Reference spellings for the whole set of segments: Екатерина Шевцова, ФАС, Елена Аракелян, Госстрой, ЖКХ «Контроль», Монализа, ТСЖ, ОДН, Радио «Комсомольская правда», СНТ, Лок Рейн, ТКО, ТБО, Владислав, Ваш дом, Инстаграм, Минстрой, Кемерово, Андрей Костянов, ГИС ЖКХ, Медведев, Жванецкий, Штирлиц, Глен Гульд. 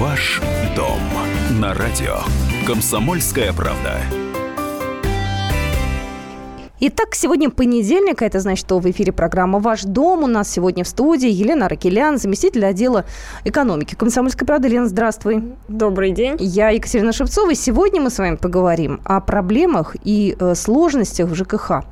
Ваш дом на радио «Комсомольская правда». Итак, сегодня понедельник, а это значит, что в эфире программа «Ваш дом». У нас сегодня в студии Елена Аракелян, заместитель отдела экономики «Комсомольской правды». Елена, здравствуй. Добрый день. Я Екатерина Шевцова, и сегодня мы с вами поговорим о проблемах и сложностях в ЖКХ.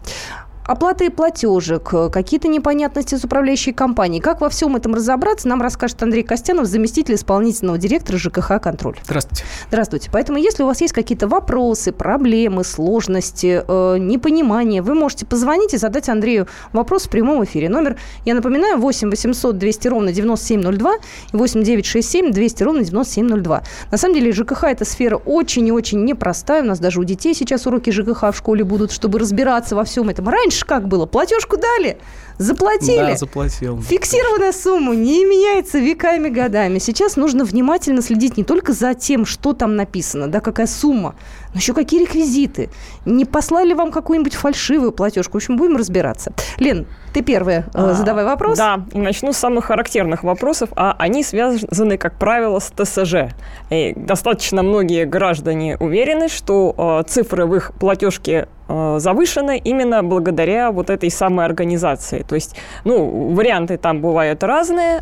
Оплаты платежек, какие-то непонятности с управляющей компанией. Как во всем этом разобраться, нам расскажет Андрей Костянов, заместитель исполнительного директора ЖКХ «Контроль». Здравствуйте. Здравствуйте. Поэтому, если у вас есть какие-то вопросы, проблемы, сложности, непонимание, вы можете позвонить и задать Андрею вопрос в прямом эфире. Номер, я напоминаю, 8 800 200 ровно 9702 и 8 967 200 ровно 9702. На самом деле, ЖКХ – это сфера очень и очень непростая. У нас даже у детей сейчас уроки ЖКХ в школе будут, чтобы разбираться во всем этом. Раньше как было? Платежку дали, заплатили. Да, заплатил. Фиксированная сумма не меняется веками, годами. Сейчас нужно внимательно следить не только за тем, что там написано, да, какая сумма, но еще какие реквизиты. Не послали вам какую-нибудь фальшивую платежку. В общем, будем разбираться. Лен, ты первая, задавай вопрос. Да, начну с самых характерных вопросов, а они связаны, как правило, с ТСЖ. И достаточно многие граждане уверены, что цифры в их платежке завышены именно благодаря вот этой самой организации. То есть, ну, варианты там бывают разные,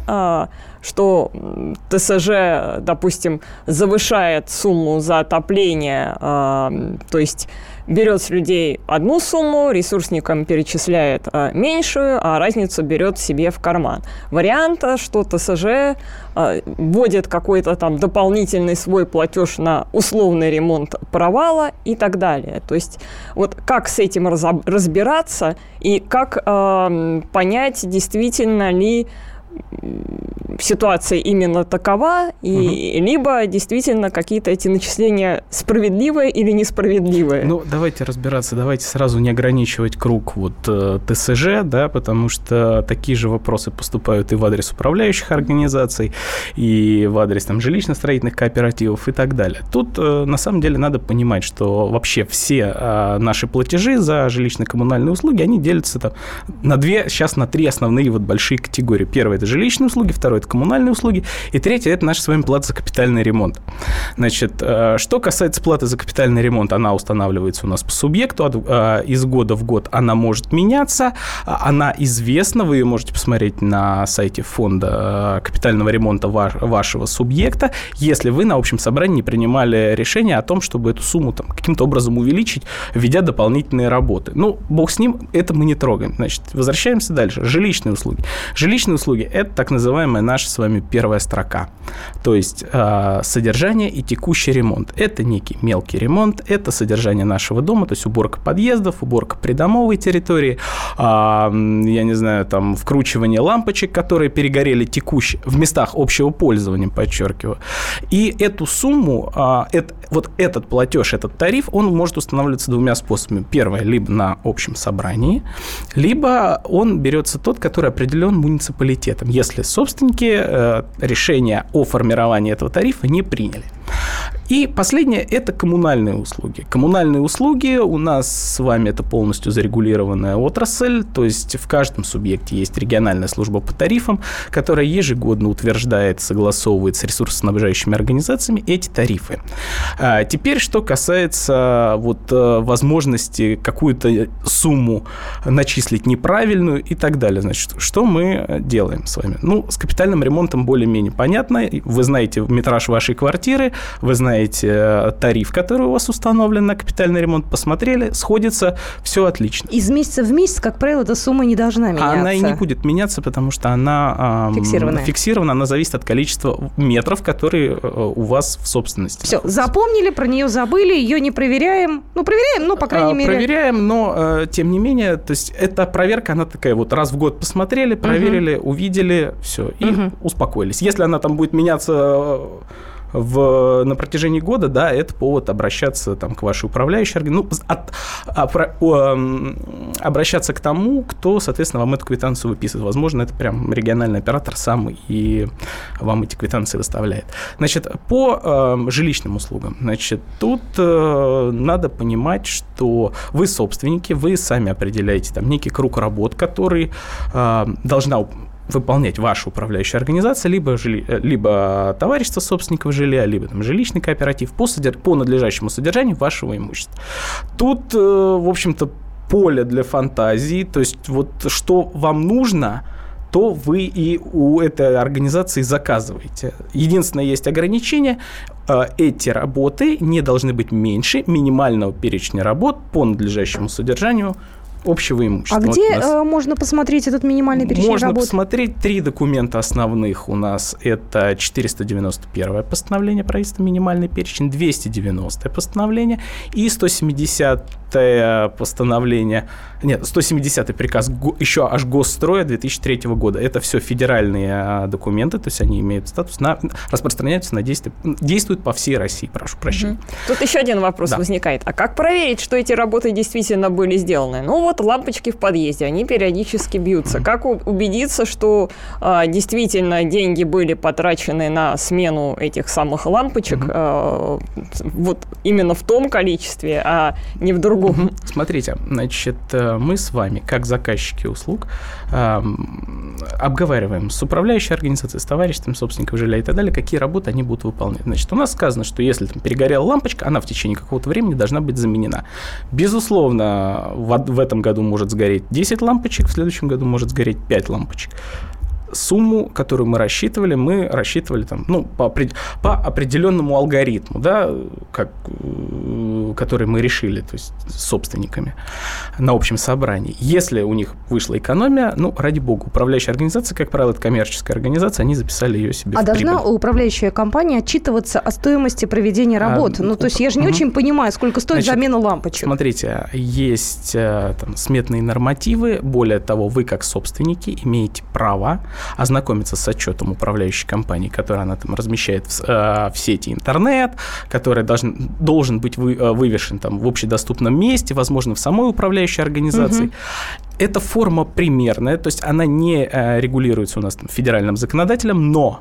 что ТСЖ, допустим, завышает сумму за отопление, то есть берет с людей одну сумму, ресурсникам перечисляет меньшую, а разницу берет себе в карман. Вариант, что ТСЖ вводит какой-то там дополнительный свой платеж на условный ремонт провала и так далее. То есть вот как с этим разбираться и как понять, действительно ли ситуация именно такова, и либо действительно какие-то эти начисления справедливые или несправедливые. Ну, давайте разбираться, давайте сразу не ограничивать круг вот ТСЖ, да, потому что такие же вопросы поступают и в адрес управляющих организаций, и в адрес там жилищно-строительных кооперативов и так далее. Тут на самом деле надо понимать, что вообще все наши платежи за жилищно-коммунальные услуги, они делятся там на две, сейчас на три основные вот большие категории. Первое – это жилищные услуги, второе – это коммунальные услуги, и третье – это наша с вами плата за капитальный ремонт. Значит, что касается платы за капитальный ремонт, она устанавливается у нас по субъекту, из года в год она может меняться, она известна, вы ее можете посмотреть на сайте фонда капитального ремонта вашего субъекта, если вы на общем собрании принимали решение о том, чтобы эту сумму там каким-то образом увеличить, введя дополнительные работы. Ну, бог с ним, это мы не трогаем. Значит, возвращаемся дальше. Жилищные услуги. Жилищные услуги – это так называемая наша с вами первая строка, то есть содержание и текущий ремонт. Это некий мелкий ремонт, это содержание нашего дома, то есть уборка подъездов, уборка придомовой территории, я не знаю, там вкручивание лампочек, которые перегорели в местах общего пользования, подчеркиваю. И эту сумму, вот этот платеж, этот тариф, он может устанавливаться двумя способами. Первое, либо на общем собрании, либо он берется тот, который определен муниципалитетом, если собственники решение о формировании этого тарифа не приняли. И последнее – это коммунальные услуги. Коммунальные услуги у нас с вами – это полностью зарегулированная отрасль, то есть в каждом субъекте есть региональная служба по тарифам, которая ежегодно утверждает, согласовывает с ресурсоснабжающими организациями эти тарифы. Теперь, что касается вот возможности какую-то сумму начислить неправильную и так далее. Значит, что мы делаем с вами? Ну, с капитальным ремонтом более-менее понятно. Вы знаете метраж вашей квартиры, вы знаете тариф, который у вас установлен на капитальный ремонт, посмотрели, сходится, все отлично. Из месяца в месяц, как правило, эта сумма не должна меняться. Она и не будет меняться, потому что она фиксирована, она зависит от количества метров, которые у вас в собственности. Все, запомнили, про нее забыли, ее не проверяем. Ну, проверяем, но, по крайней мере... Проверяем, но, тем не менее, то есть эта проверка, она такая вот раз в год посмотрели, проверили, увидели, все, и успокоились. Если она там будет меняться... на протяжении года, да, это повод обращаться там, к вашей управляющей организации, ну, обращаться к тому, кто, соответственно, вам эту квитанцию выписывает. Возможно, это прям региональный оператор сам и вам эти квитанции выставляет. Значит, по жилищным услугам. Значит, тут надо понимать, что вы собственники, вы сами определяете там некий круг работ, который должна выполнять ваша управляющая организация, либо товарищество собственников жилья, либо там, жилищный кооператив по надлежащему содержанию вашего имущества. Тут, в общем-то, поле для фантазии, то есть вот что вам нужно, то вы и у этой организации заказываете. Единственное, есть ограничение. Эти работы не должны быть меньше минимального перечня работ по надлежащему содержанию общего имущества. А вот где можно посмотреть этот минимальный перечень работ? Можно посмотреть три документа основных у нас. Это 491-е постановление правительства, минимальный перечень, 290-е постановление и 170-е постановление, нет, 170-й приказ еще аж Госстроя 2003 года. Это все федеральные документы, то есть они имеют статус, распространяются на действуют по всей России, прошу прощения. Тут еще один вопрос возникает. А как проверить, что эти работы действительно были сделаны? Ну вот лампочки в подъезде, они периодически бьются. Как убедиться, что действительно деньги были потрачены на смену этих самых лампочек вот именно в том количестве, а не в другом? Смотрите, значит, мы с вами, как заказчики услуг, обговариваем с управляющей организацией, с товариществом собственников жилья и так далее, какие работы они будут выполнять. Значит, у нас сказано, что если там перегорела лампочка, она в течение какого-то времени должна быть заменена. Безусловно, в этом году может сгореть 10 лампочек, в следующем году может сгореть 5 лампочек. Сумму, которую мы рассчитывали там, ну, по определенному алгоритму, да, который мы решили, то есть с собственниками на общем собрании. Если у них вышла экономия, ну, ради бога, управляющая организация, как правило, это коммерческая организация, они записали ее себе в прибыль. А должна управляющая компания отчитываться о стоимости проведения работ? То есть я же не очень понимаю, сколько стоит замена лампочек. Смотрите, есть там сметные нормативы, более того, вы как собственники имеете право ознакомиться с отчетом управляющей компании, который она там размещает в сети интернет, который должен быть вывешен там в общедоступном месте, возможно, в самой управляющей организации. Эта форма примерная, то есть она не регулируется у нас там федеральным законодателем, но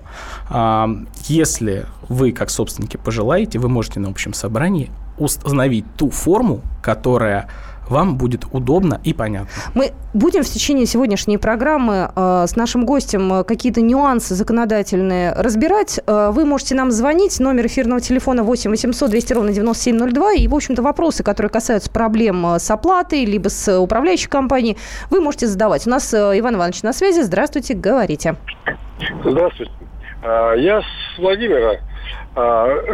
если вы, как собственники, пожелаете, вы можете на общем собрании установить ту форму, которая вам будет удобно и понятно. Мы будем в течение сегодняшней программы с нашим гостем какие-то нюансы законодательные разбирать. Вы можете нам звонить. Номер эфирного телефона 8 800 200 ровно 9702. И, в общем-то, вопросы, которые касаются проблем с оплатой, либо с управляющей компанией, вы можете задавать. У нас Иван Иванович на связи. Здравствуйте, говорите. Здравствуйте. Я с Владимира.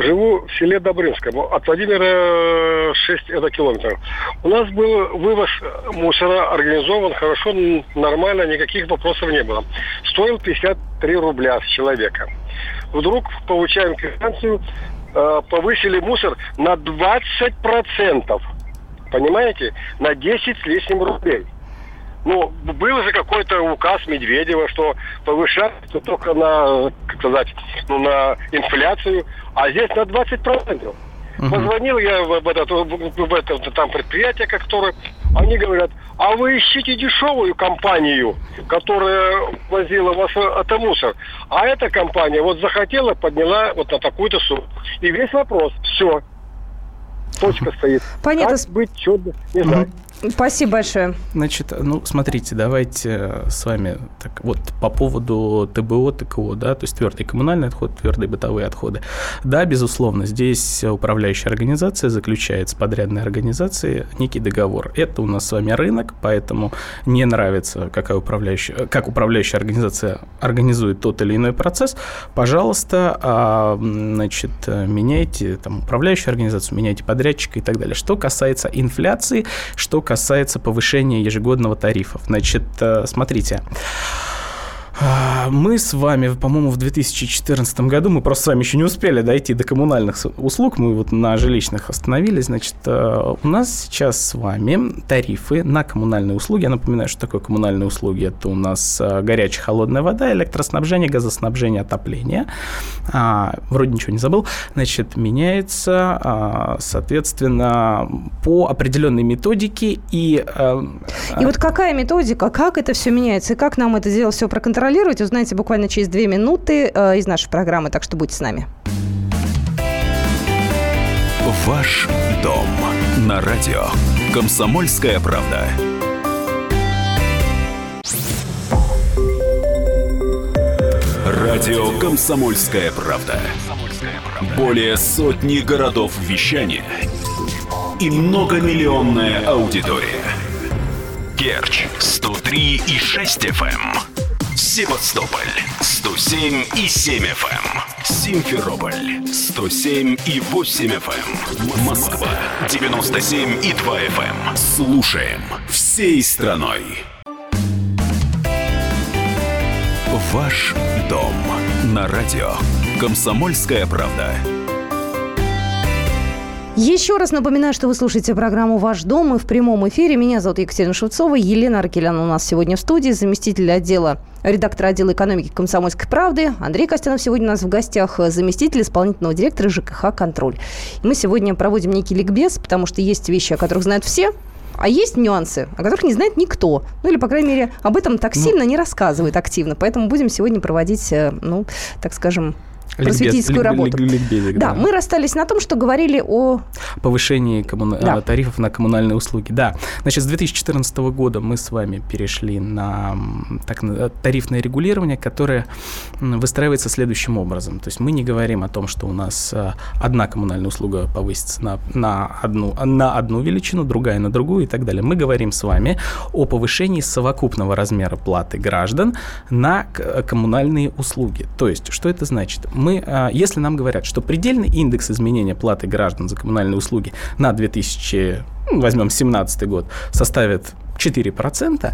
Живу в селе Добрынском. От Владимира 6 километров. У нас был вывоз мусора организован хорошо, нормально, никаких вопросов не было. Стоил 53 рубля с человека. Вдруг получаем квитанцию, повысили мусор на 20%. Понимаете? На 10 с лишним рублей. Ну, был же какой-то указ Медведева, что повышать только на, как сказать, ну, на инфляцию, а здесь на 20%. Позвонил я в это там предприятие, которое, они говорят, а вы ищите дешевую компанию, которая возила вас это мусор. А эта компания вот захотела, подняла вот на такую-то сумму. И весь вопрос, все, точка стоит. Понятно. Как быть, чудо, не знаю. Спасибо большое. Значит, ну, смотрите, давайте с вами так, вот по поводу ТБО, ТКО, да, то есть твердый коммунальный отход, твердые бытовые отходы. Да, безусловно, здесь управляющая организация заключает с подрядной организацией некий договор. Это у нас с вами рынок, поэтому не нравится, как управляющая организация организует тот или иной процесс. Пожалуйста, значит, меняйте там управляющую организацию, меняйте подрядчика и так далее. Что касается инфляции, что касается повышения ежегодного тарифа. Значит, смотрите, мы с вами, по-моему, в 2014 году, мы просто с вами еще не успели дойти до коммунальных услуг, мы вот на жилищных остановились, значит, у нас сейчас с вами тарифы на коммунальные услуги, я напоминаю, что такое коммунальные услуги, это у нас горячая, холодная вода, электроснабжение, газоснабжение, отопление, вроде ничего не забыл, значит, меняется, соответственно, по определенной методике и вот какая методика, как это все меняется, и как нам это дело все проконтролировать? Узнаете буквально через 2 минуты из нашей программы, так что будьте с нами. Ваш дом на радио «Комсомольская правда». Радио «Комсомольская правда». Более сотни городов вещания и многомиллионная аудитория. Керчь 103,6 FM, Севастополь 107,7 FM, Симферополь 107,8 FM, Москва 97,2 FM. Слушаем всей страной. Ваш дом на радио «Комсомольская правда». Еще раз напоминаю, что вы слушаете программу «Ваш дом», и в прямом эфире. Меня зовут Екатерина Шевцова, Елена Аракелян у нас сегодня в студии, редактор отдела экономики «Комсомольской правды» Андрей Костянов. Сегодня у нас в гостях заместитель исполнительного директора ЖКХ «Контроль». И мы сегодня проводим некий ликбез, потому что есть вещи, о которых знают все, а есть нюансы, о которых не знает никто. Ну, или, по крайней мере, об этом так сильно не рассказывает активно. Поэтому будем сегодня проводить, ну, так скажем, просветительскую работу. Да, мы расстались на том, что говорили о повышении тарифов на коммунальные услуги. Да, значит, с 2014 года мы с вами перешли на тарифное регулирование, которое выстраивается следующим образом. То есть мы не говорим о том, что у нас одна коммунальная услуга повысится на одну величину, другая на другую и так далее. Мы говорим с вами о повышении совокупного размера платы граждан на коммунальные услуги. То есть, что это значит? Если нам говорят, что предельный индекс изменения платы граждан за коммунальные услуги на 2017 год составит 4%,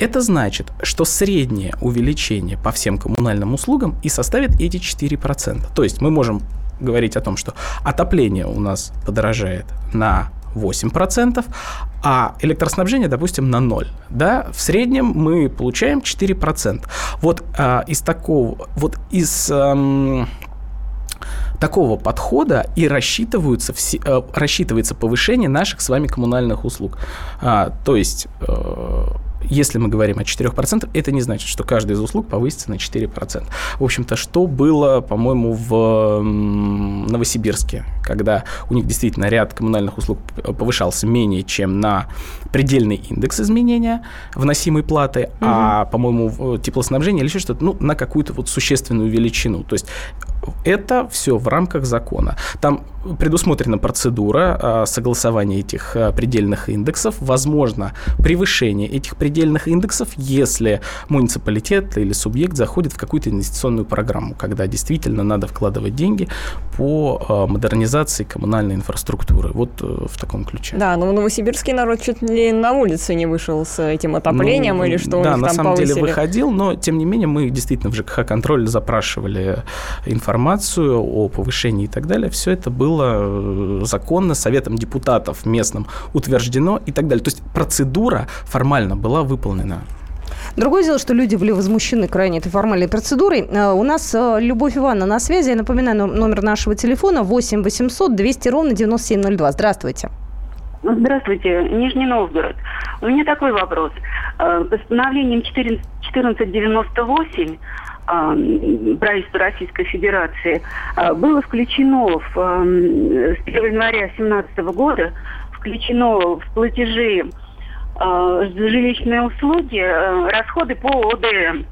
это значит, что среднее увеличение по всем коммунальным услугам и составит эти 4%. То есть мы можем говорить о том, что отопление у нас подорожает на 8%, а электроснабжение, допустим, на 0. Да? В среднем мы получаем 4%. Из такого подхода и рассчитывается повышение наших с вами коммунальных услуг. Если мы говорим о 4%, это не значит, что каждая из услуг повысится на 4%. В общем-то, что было, по-моему, в Новосибирске, когда у них действительно ряд коммунальных услуг повышался менее чем на предельный индекс изменения вносимой платы, а, по-моему, теплоснабжение или еще что-то, на какую-то существенную величину. То есть это все в рамках закона. Там предусмотрена процедура согласования этих предельных индексов. Возможно, превышение этих предельных индексов, если муниципалитет или субъект заходит в какую-то инвестиционную программу, когда действительно надо вкладывать деньги по модернизации коммунальной инфраструктуры. Вот в таком ключе. Да, но новосибирский народ чуть ли на улице не вышел с этим отоплением или что у них там повысили. Да, на самом деле выходил, но тем не менее мы действительно в ЖКХ «Контроль» запрашивали информацию о повышении и так далее. Все это было законно, Советом депутатов местным утверждено и так далее. То есть процедура формально была выполнена. Другое дело, что люди были возмущены крайне этой формальной процедурой. У нас Любовь Ивановна на связи. Я напоминаю, номер нашего телефона 8 800 200 ровно 9702. Здравствуйте. Здравствуйте, Нижний Новгород. У меня такой вопрос. Постановлением 1498 правительства Российской Федерации было включено с 1 января 2017 года в платежи за жилищные услуги расходы по ОДН.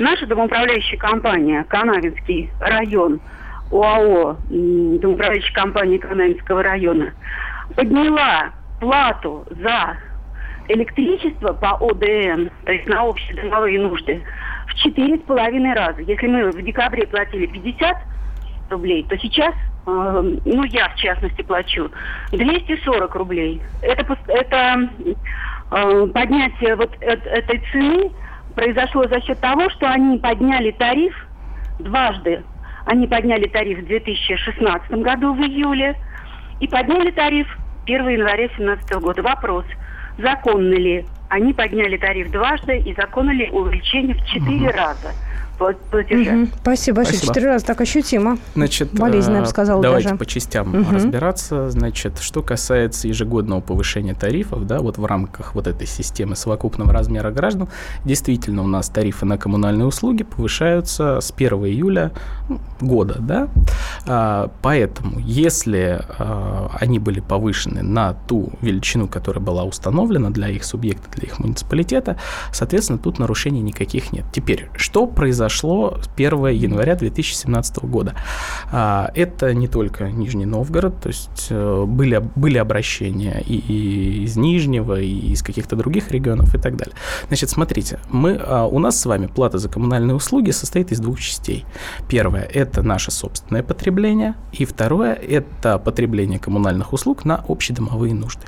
Наша домоуправляющая компания Канавинский район, ОАО домоуправляющая компания Канавинского района, подняла плату за электричество по ОДН, то есть на общие домовые нужды, в 4,5 раза. Если мы в декабре платили 50 рублей, то сейчас, я в частности плачу 240 рублей. Это поднятие этой цены произошло за счет того, что они подняли тариф дважды. Они подняли тариф в 2016 году в июле и подняли тариф 1 января 2017 года. Вопрос, законно ли они подняли тариф дважды и законно ли увеличение в 4 раза. Спасибо большое. 4 раза так ощутимо. Значит, болезненно, я бы сказала, давайте даже по частям разбираться. Значит, что касается ежегодного повышения тарифов, да, вот в рамках вот этой системы совокупного размера граждан, действительно у нас тарифы на коммунальные услуги повышаются с 1 июля года, да, Поэтому, если они были повышены на ту величину, которая была установлена для их субъекта, для их муниципалитета, соответственно, тут нарушений никаких нет. Теперь, что произошло 1 января 2017 года? Это не только Нижний Новгород, то есть были обращения и из Нижнего, и из каких-то других регионов и так далее. Значит, смотрите, у нас с вами плата за коммунальные услуги состоит из двух частей. Первое – это наше собственное потребление, и второе – это потребление коммунальных услуг на общедомовые нужды.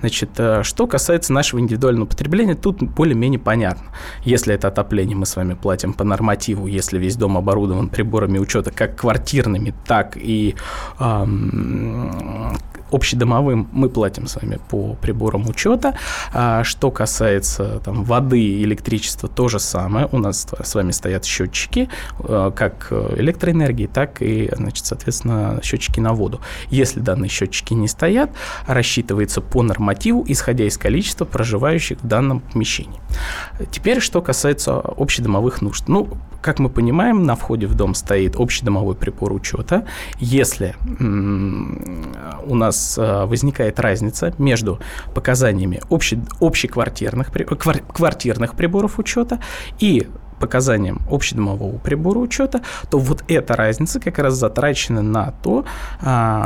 Значит, что касается нашего индивидуального потребления, тут более-менее понятно. Если это отопление, мы с вами платим по нормативу, если весь дом оборудован приборами учета как квартирными, так и общедомовым, мы платим с вами по приборам учета. Что касается там воды и электричества, то же самое. У нас с вами стоят счетчики как электроэнергии, так и, значит, соответственно, счетчики на воду. Если данные счетчики не стоят, рассчитывается по нормативу, исходя из количества проживающих в данном помещении. Теперь, что касается общедомовых нужд. Ну, как мы понимаем, на входе в дом стоит общедомовой прибор учета. Если у нас возникает разница между показаниями квартирных приборов учета и показаниям общедомового прибора учета, то вот эта разница как раз затрачена на то,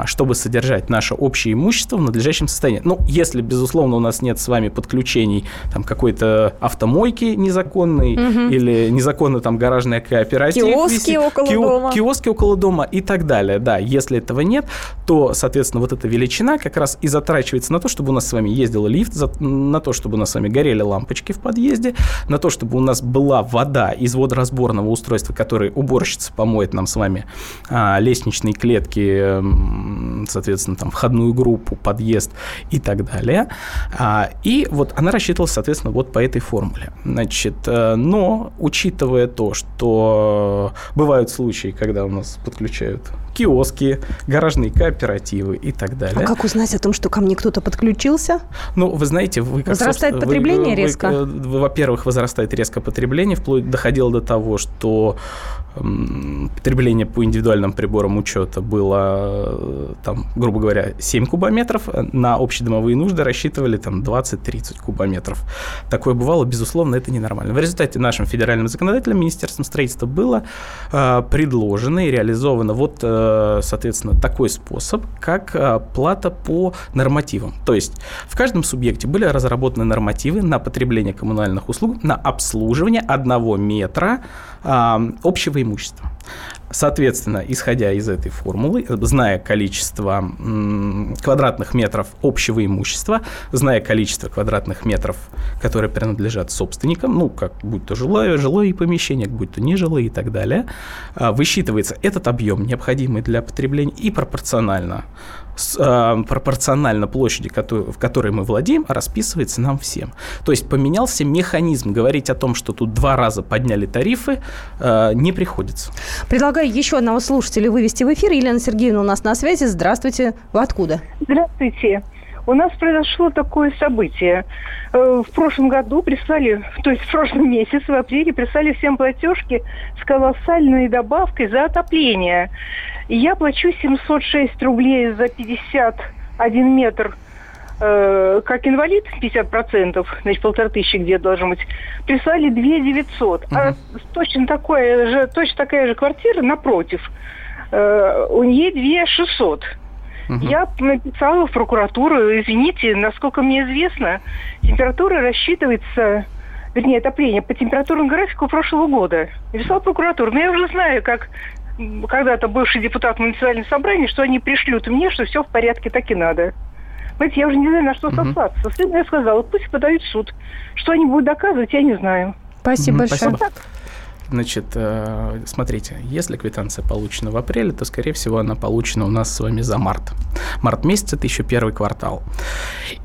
чтобы содержать наше общее имущество в надлежащем состоянии. Ну, если, безусловно, у нас нет с вами подключений там какой-то автомойки незаконной или незаконно там гаражная кооператив, киоски около дома. Киоски около дома и так далее. Да, если этого нет, то, соответственно, вот эта величина как раз и затрачивается на то, чтобы у нас с вами ездил лифт, на то, чтобы у нас с вами горели лампочки в подъезде, на то, чтобы у нас была вода из водоразборного устройства, которое уборщица помоет нам с вами лестничные клетки, соответственно, там, входную группу, подъезд и так далее. И вот она рассчитывалась, соответственно, вот по этой формуле. Значит, но, учитывая то, что бывают случаи, когда у нас подключают киоски, гаражные кооперативы и так далее. А как узнать о том, что ко мне кто-то подключился? Ну, вы знаете, возрастает потребление резко. Во-первых, возрастает резко потребление, вплоть доходило до того, что потребление по индивидуальным приборам учета было, там, грубо говоря, 7 кубометров, на общедомовые нужды рассчитывали там 20-30 кубометров. Такое бывало, безусловно, это ненормально. В результате нашим федеральным законодателям, Министерством строительства, было предложено и реализовано вот, соответственно, такой способ, как плата по нормативам. То есть в каждом субъекте были разработаны нормативы на потребление коммунальных услуг, на обслуживание 1 метра общего имущества. Соответственно, исходя из этой формулы, зная количество квадратных метров общего имущества, зная количество квадратных метров, которые принадлежат собственникам, ну, как будь то жилое помещение, будь то нежилое и так далее, высчитывается этот объем, необходимый для потребления, и пропорционально площади, в которой мы владеем, расписывается нам всем. То есть поменялся механизм. Говорить о том, что тут 2 раза подняли тарифы, не приходится. Предлагаю еще одного слушателя вывести в эфир. Елена Сергеевна у нас на связи. Здравствуйте. Вы откуда? Здравствуйте. У нас произошло такое событие. В прошлом году в прошлом месяце, в апреле, прислали всем платежки с колоссальной добавкой за отопление. И я плачу 706 рублей за 51 метр как инвалид, 50%, значит, 1500 где-то должно быть. Прислали 2900. А точно такая же квартира напротив, у нее 2600. Я написала в прокуратуру, извините, насколько мне известно, температура рассчитывается, вернее, отопление по температурному графику прошлого года. Написала прокуратура, но я уже знаю, как когда-то бывший депутат муниципального собрания, что они пришлют мне, что все в порядке, так и надо. Понимаете, я уже не знаю, на что сослаться. Следовательно, я сказала, пусть подают в суд. Что они будут доказывать, я не знаю. Спасибо большое. Спасибо. Значит, смотрите, если квитанция получена в апреле, то, скорее всего, она получена у нас с вами за март. Март месяц – это еще первый квартал.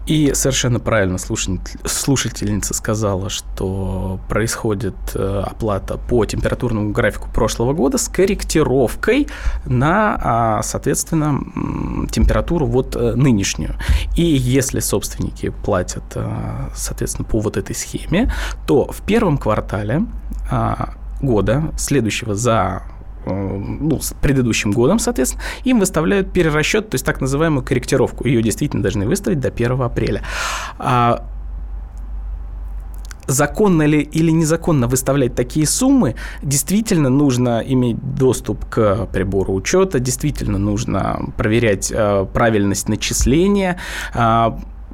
И совершенно правильно слушательница сказала, что происходит оплата по температурному графику прошлого года с корректировкой на, соответственно, температуру вот нынешнюю. И если собственники платят, соответственно, по вот этой схеме, то в первом квартале года, следующего за с предыдущим годом, соответственно, им выставляют перерасчет, то есть так называемую корректировку. Ее действительно должны выставить до 1 апреля. Законно ли или незаконно выставлять такие суммы, действительно нужно иметь доступ к прибору учета, действительно нужно проверять правильность начисления.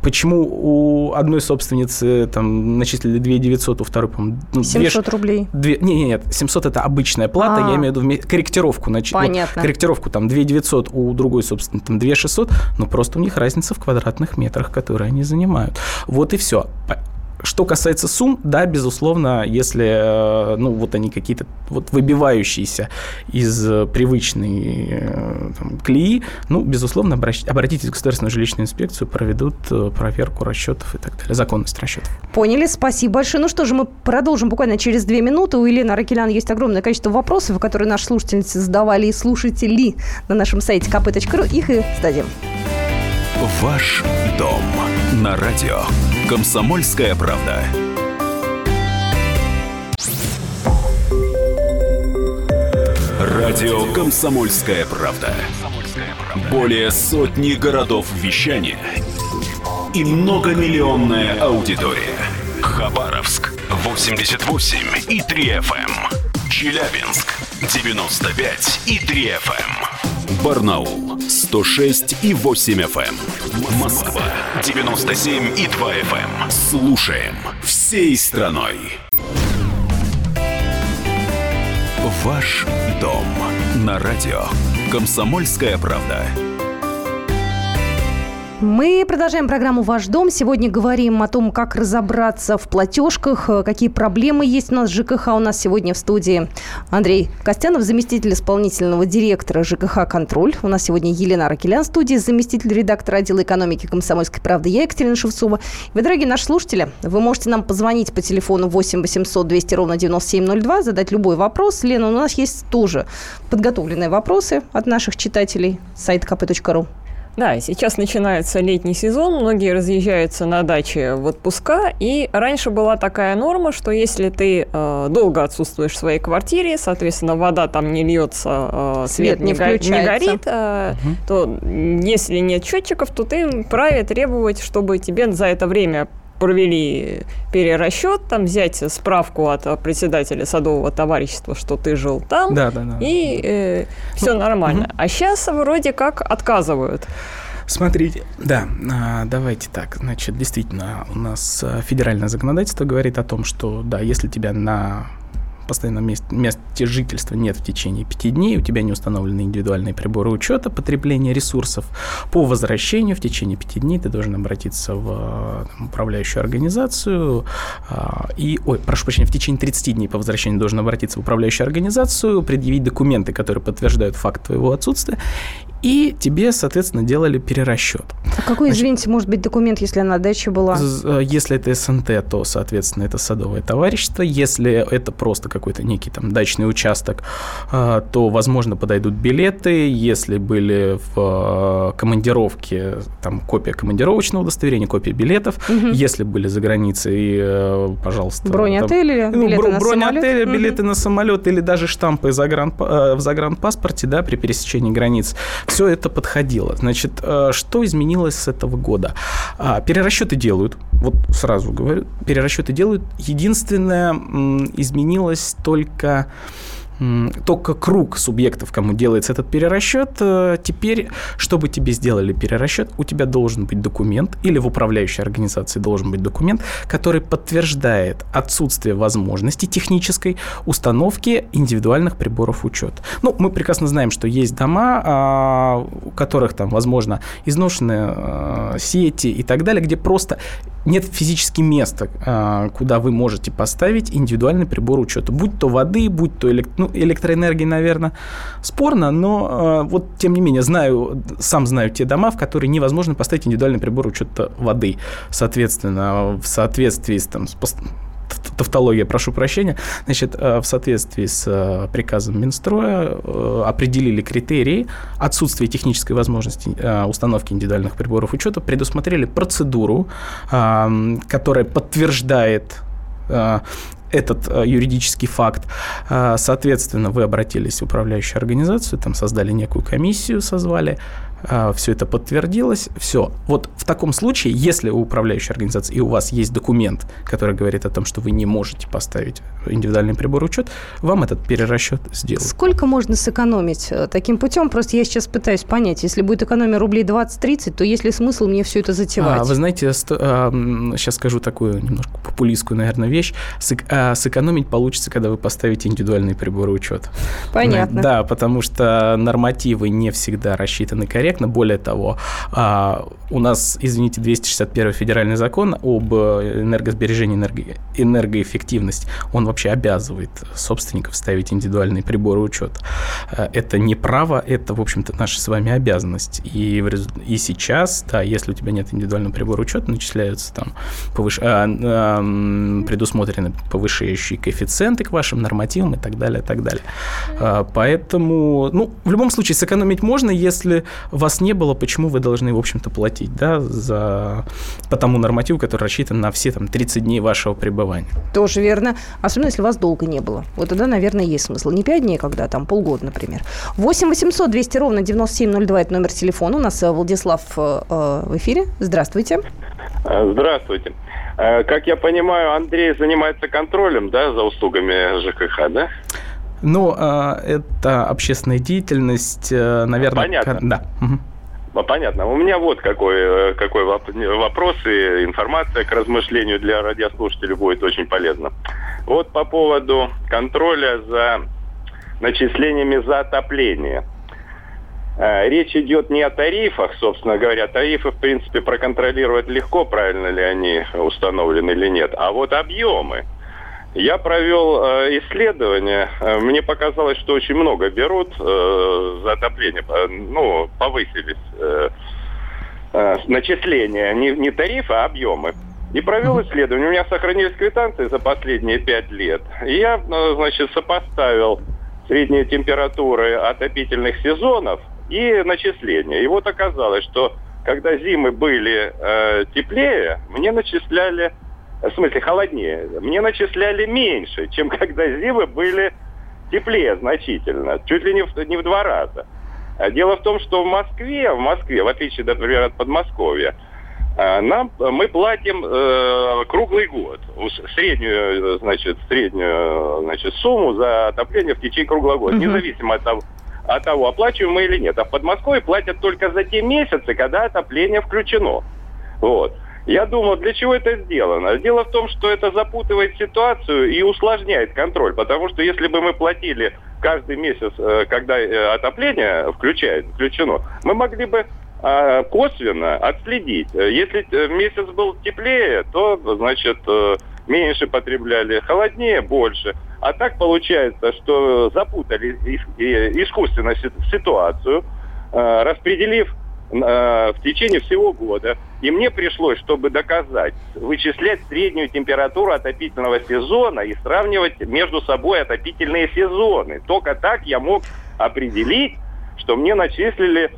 Почему у одной собственницы там начислили 2900, у второй, по-моему... 700 рублей. 700 – это обычная плата, я имею в виду корректировку. Понятно. Вот, корректировку там 2900, у другой собственницы там 2600, но просто у них разница в квадратных метрах, которые они занимают. Вот и все. Что касается сумм, да, безусловно, если они какие-то выбивающиеся из привычной клеи, безусловно, обратитесь в Государственную жилищную инспекцию, проведут проверку расчетов и так далее, законность расчетов. Поняли, спасибо большое. Ну что же, мы продолжим буквально через 2 минуты. У Елены Аракелян есть огромное количество вопросов, которые наши слушательницы задавали и слушатели на нашем сайте kp.ru. Их и зададим. Ваш дом на радио «Комсомольская правда». Радио «Комсомольская правда». Более сотни городов вещания и многомиллионная аудитория. Хабаровск 88,3 FM, Челябинск 95,3 FM. Барнаул 106,8 FM. Москва 97,2 FM. Слушаем всей страной. Ваш дом на радио «Комсомольская правда». Мы продолжаем программу «Ваш дом». Сегодня говорим о том, как разобраться в платежках, какие проблемы есть у нас в ЖКХ. У нас сегодня в студии Андрей Костянов, заместитель исполнительного директора ЖКХ «Контроль». У нас сегодня Елена Аракелян в студии, заместитель редактора отдела экономики «Комсомольской правды». Я, Екатерина Шевцова. Вы, дорогие наши слушатели, вы можете нам позвонить по телефону 8 800 200 ровно 9702, задать любой вопрос. Лена, у нас есть тоже подготовленные вопросы от наших читателей с сайта kp.ru. Да, сейчас начинается летний сезон, многие разъезжаются на даче в отпуска, и раньше была такая норма, что если ты долго отсутствуешь в своей квартире, соответственно, вода там не льется, свет не горит, то если нет счетчиков, то ты вправе требовать, чтобы тебе за это время провели перерасчет, там взять справку от председателя садового товарищества, что ты жил там, и все нормально. А сейчас вроде как отказывают. Смотрите, давайте так, значит, действительно, у нас федеральное законодательство говорит о том, что, если тебя на постоянном месте жительства нет в течение 5 дней, у тебя не установлены индивидуальные приборы учета потребления ресурсов, по возвращению в течение 5 дней ты должен обратиться в управляющую организацию в течение 30 дней по возвращению должен обратиться в управляющую организацию, предъявить документы, которые подтверждают факт твоего отсутствия, и тебе, соответственно, делали перерасчет. А какой, извините, может быть документ, если она дача была? Если это СНТ, то, соответственно, это садовое товарищество. Если это просто какой-то некий там дачный участок, то, возможно, подойдут билеты. Если были в командировке, там копия командировочного удостоверения, копия билетов. Угу. Если были за границей, пожалуйста. Бронь отеля, билеты на самолет. Билеты на самолет или даже штампы в загранпаспорте, при пересечении границ. Все это подходило. Значит, что изменилось с этого года? Перерасчеты делают. Вот сразу говорю, перерасчеты делают. Единственное, изменилось только круг субъектов, кому делается этот перерасчет. Теперь, чтобы тебе сделали перерасчет, у тебя должен быть документ, или в управляющей организации должен быть документ, который подтверждает отсутствие возможности технической установки индивидуальных приборов учета. Мы прекрасно знаем, что есть дома, у которых там, возможно, изношены сети и так далее, где просто нет физически места, куда вы можете поставить индивидуальный прибор учета. Будь то воды, будь то электроэнергии, наверное, спорно, но тем не менее, сам знаю те дома, в которые невозможно поставить индивидуальный прибор учета воды. Соответственно, в соответствии с... Тавтология, прошу прощения. Значит, в соответствии с приказом Минстроя определили критерии отсутствия технической возможности установки индивидуальных приборов учета, предусмотрели процедуру, которая подтверждает этот юридический факт. Соответственно, вы обратились в управляющую организацию, там создали некую комиссию, созвали, все это подтвердилось, все. Вот в таком случае, если у управляющей организации и у вас есть документ, который говорит о том, что вы не можете поставить индивидуальный прибор в учет, вам этот перерасчет сделают. Сколько можно сэкономить таким путем? Просто я сейчас пытаюсь понять, если будет экономия рублей 20-30, то есть ли смысл мне все это затевать? Вы знаете, сейчас скажу такую немножко популистскую, наверное, вещь. Сэкономить получится, когда вы поставите индивидуальные приборы в учет. Понятно. Да, потому что нормативы не всегда рассчитаны корректно. Более того, у нас, извините, 261 федеральный закон об энергосбережении, энергоэффективности, он вообще обязывает собственников ставить индивидуальные приборы учета. Это не право, это, в общем-то, наша с вами обязанность. И сейчас, да, если у тебя нет индивидуального прибора учета, начисляются там предусмотрены повышающие коэффициенты к вашим нормативам и так далее, и так далее. Поэтому, в любом случае, сэкономить можно, если вас не было, почему вы должны, в общем-то, платить, да, по тому нормативу, который рассчитан на все там 30 дней вашего пребывания. Тоже верно. Особенно, если вас долго не было. Вот тогда, наверное, есть смысл. Не 5 дней, когда там полгода, например. 8 800 200 ровно 9702 – это номер телефона. У нас Владислав в эфире. Здравствуйте. Здравствуйте. Как я понимаю, Андрей занимается контролем, да, за услугами ЖКХ, да? Это общественная деятельность, наверное... Понятно. Да. Угу. Понятно. У меня вот какой вопрос, и информация к размышлению для радиослушателей будет очень полезна. Вот по поводу контроля за начислениями за отопление. Речь идет не о тарифах, собственно говоря. Тарифы, в принципе, проконтролировать легко, правильно ли они установлены или нет. А вот объемы. Я провел исследование. Мне показалось, что очень много берут за отопление. Повысились начисления. Не тарифы, а объемы. И провел исследование. У меня сохранились квитанции за последние 5 лет. И я, сопоставил средние температуры отопительных сезонов и начисления. И вот оказалось, что когда зимы были теплее, холоднее. Мне начисляли меньше, чем когда зимы были теплее значительно. Чуть ли не в 2 раза. Дело в том, что в Москве, в отличие, например, от Подмосковья, мы платим круглый год среднюю сумму за отопление в течение круглого года, независимо от того, оплачиваем мы или нет. А в Подмосковье платят только за те месяцы, когда отопление включено. Вот. Я думал, для чего это сделано? Дело в том, что это запутывает ситуацию и усложняет контроль, потому что если бы мы платили каждый месяц, когда отопление включено, мы могли бы косвенно отследить. Если месяц был теплее, то, меньше потребляли, холоднее – больше. А так получается, что запутали искусственно ситуацию, распределив в течение всего года. И мне пришлось, чтобы доказать, вычислять среднюю температуру отопительного сезона и сравнивать между собой отопительные сезоны. Только так я мог определить, что мне начислили,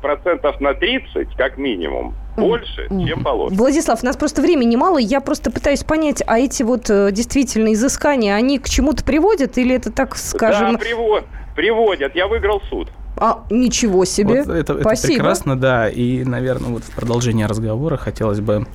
процентов на 30, как минимум, больше, чем положено. Владислав, у нас просто времени мало, я просто пытаюсь понять, а эти действительно изыскания, они к чему-то приводят или это, так скажем... Да, приводят. Я выиграл суд. Ничего себе. Это прекрасно, да. И, наверное, в продолжение разговора хотелось бы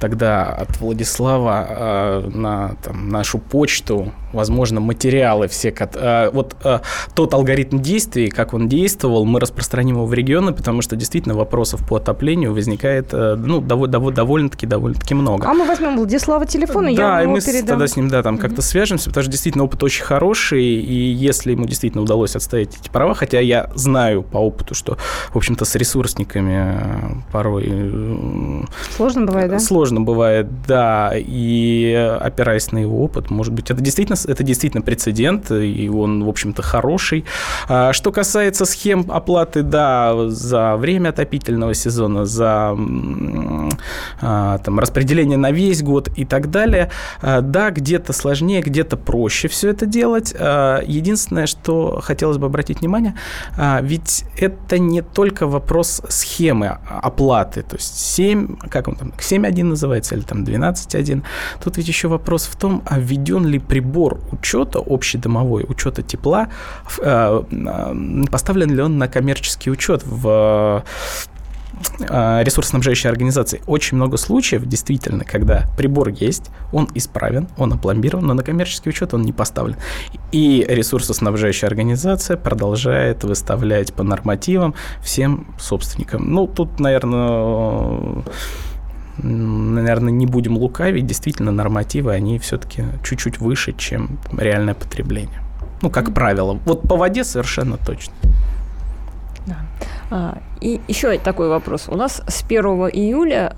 тогда от Владислава на нашу почту, возможно, материалы все. Тот алгоритм действий, как он действовал, мы распространим его в регионы, потому что действительно вопросов по отоплению возникает довольно-таки много. А мы возьмем Владислава телефон, и я ему передам. Да, и мы тогда с ним как-то свяжемся, потому что действительно опыт очень хороший, и если ему действительно удалось отстоять эти права, хотя я знаю по опыту, что, в общем-то, с ресурсниками порой... Сложно бывает, да? Сложно бывает, да. И опираясь на его опыт, может быть, это действительно прецедент, и он, в общем-то, хороший. Что касается схем оплаты, да, за время отопительного сезона, за распределение на весь год и так далее, да, где-то сложнее, где-то проще все это делать. Единственное, что хотелось бы обратить внимание, ведь это не только вопрос схемы оплаты, то есть 7.1 из называется, или там 12.1. Тут ведь еще вопрос в том, а введен ли прибор учета, общедомовой, учета тепла, поставлен ли он на коммерческий учет в ресурсоснабжающей организации. Очень много случаев, действительно, когда прибор есть, он исправен, он опломбирован, но на коммерческий учет он не поставлен. И ресурсоснабжающая организация продолжает выставлять по нормативам всем собственникам. Ну, тут, наверное, не будем лукавить. Действительно, нормативы, они все-таки чуть-чуть выше, чем реальное потребление. Ну, как правило. Вот по воде совершенно точно. Да. И еще такой вопрос. У нас с 1 июля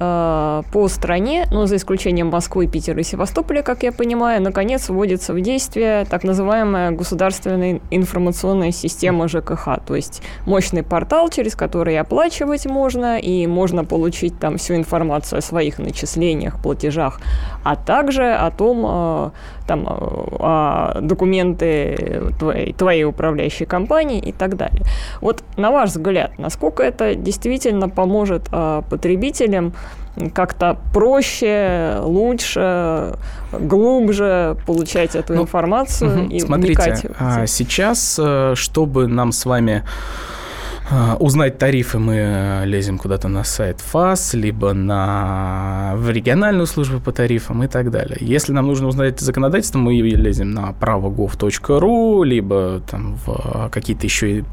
по стране, но за исключением Москвы, Питера и Севастополя, как я понимаю, наконец вводится в действие так называемая государственная информационная система ЖКХ, то есть мощный портал, через который оплачивать можно, и можно получить там всю информацию о своих начислениях, платежах, а также о том, документы твоей управляющей компании и так далее. Вот на ваш взгляд, насколько это действительно поможет потребителям как-то проще, лучше, глубже получать эту информацию и вникать? Смотрите, сейчас, чтобы нам с вами узнать тарифы, мы лезем куда-то на сайт ФАС, либо в региональную службу по тарифам и так далее. Если нам нужно узнать законодательство, мы лезем на правогов.ру, либо там в какие-то еще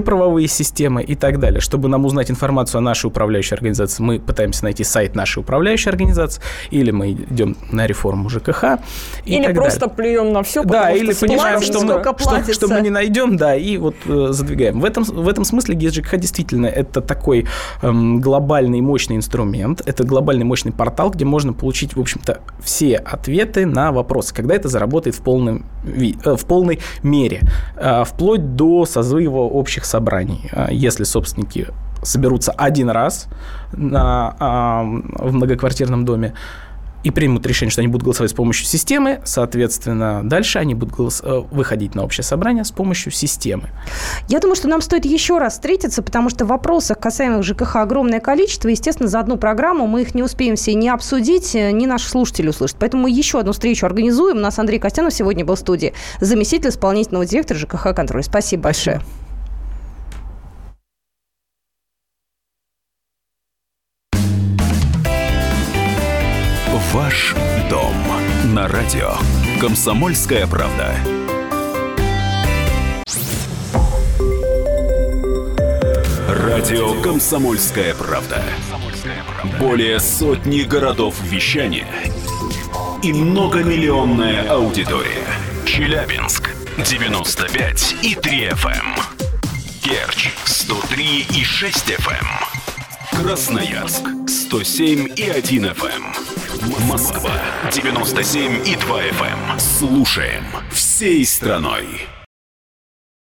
правовые системы и так далее. Чтобы нам узнать информацию о нашей управляющей организации, мы пытаемся найти сайт нашей управляющей организации, или мы идем на реформу ЖКХ и или так просто далее. Плюем на все, потому что понимаем, что мы не найдем, да, и вот задвигаем. В этом смысле ГИС-ЖКХ действительно это такой глобальный мощный инструмент, это глобальный мощный портал, где можно получить, в общем-то, все ответы на вопросы, когда это заработает в полной мере, вплоть до созыва общих собраний. Если собственники соберутся один раз в многоквартирном доме, и примут решение, что они будут голосовать с помощью системы, соответственно, дальше они будут выходить на общее собрание с помощью системы. Я думаю, что нам стоит еще раз встретиться, потому что вопросов, касаемых ЖКХ, огромное количество. Естественно, за одну программу мы их не успеем все ни обсудить, ни наши слушатели услышат. Поэтому мы еще одну встречу организуем. У нас Андрей Костянов сегодня был в студии, заместитель исполнительного директора ЖКХ «Контроль». Спасибо большое. Ваш дом на радио «Комсомольская правда». Радио «Комсомольская правда». Более сотни городов вещания и многомиллионная аудитория. Челябинск 95 и 3 FM, Керчь 103 и 6 FM, Красноярск 107 и 1 FM. Москва 97 и 2 FM. Слушаем всей страной.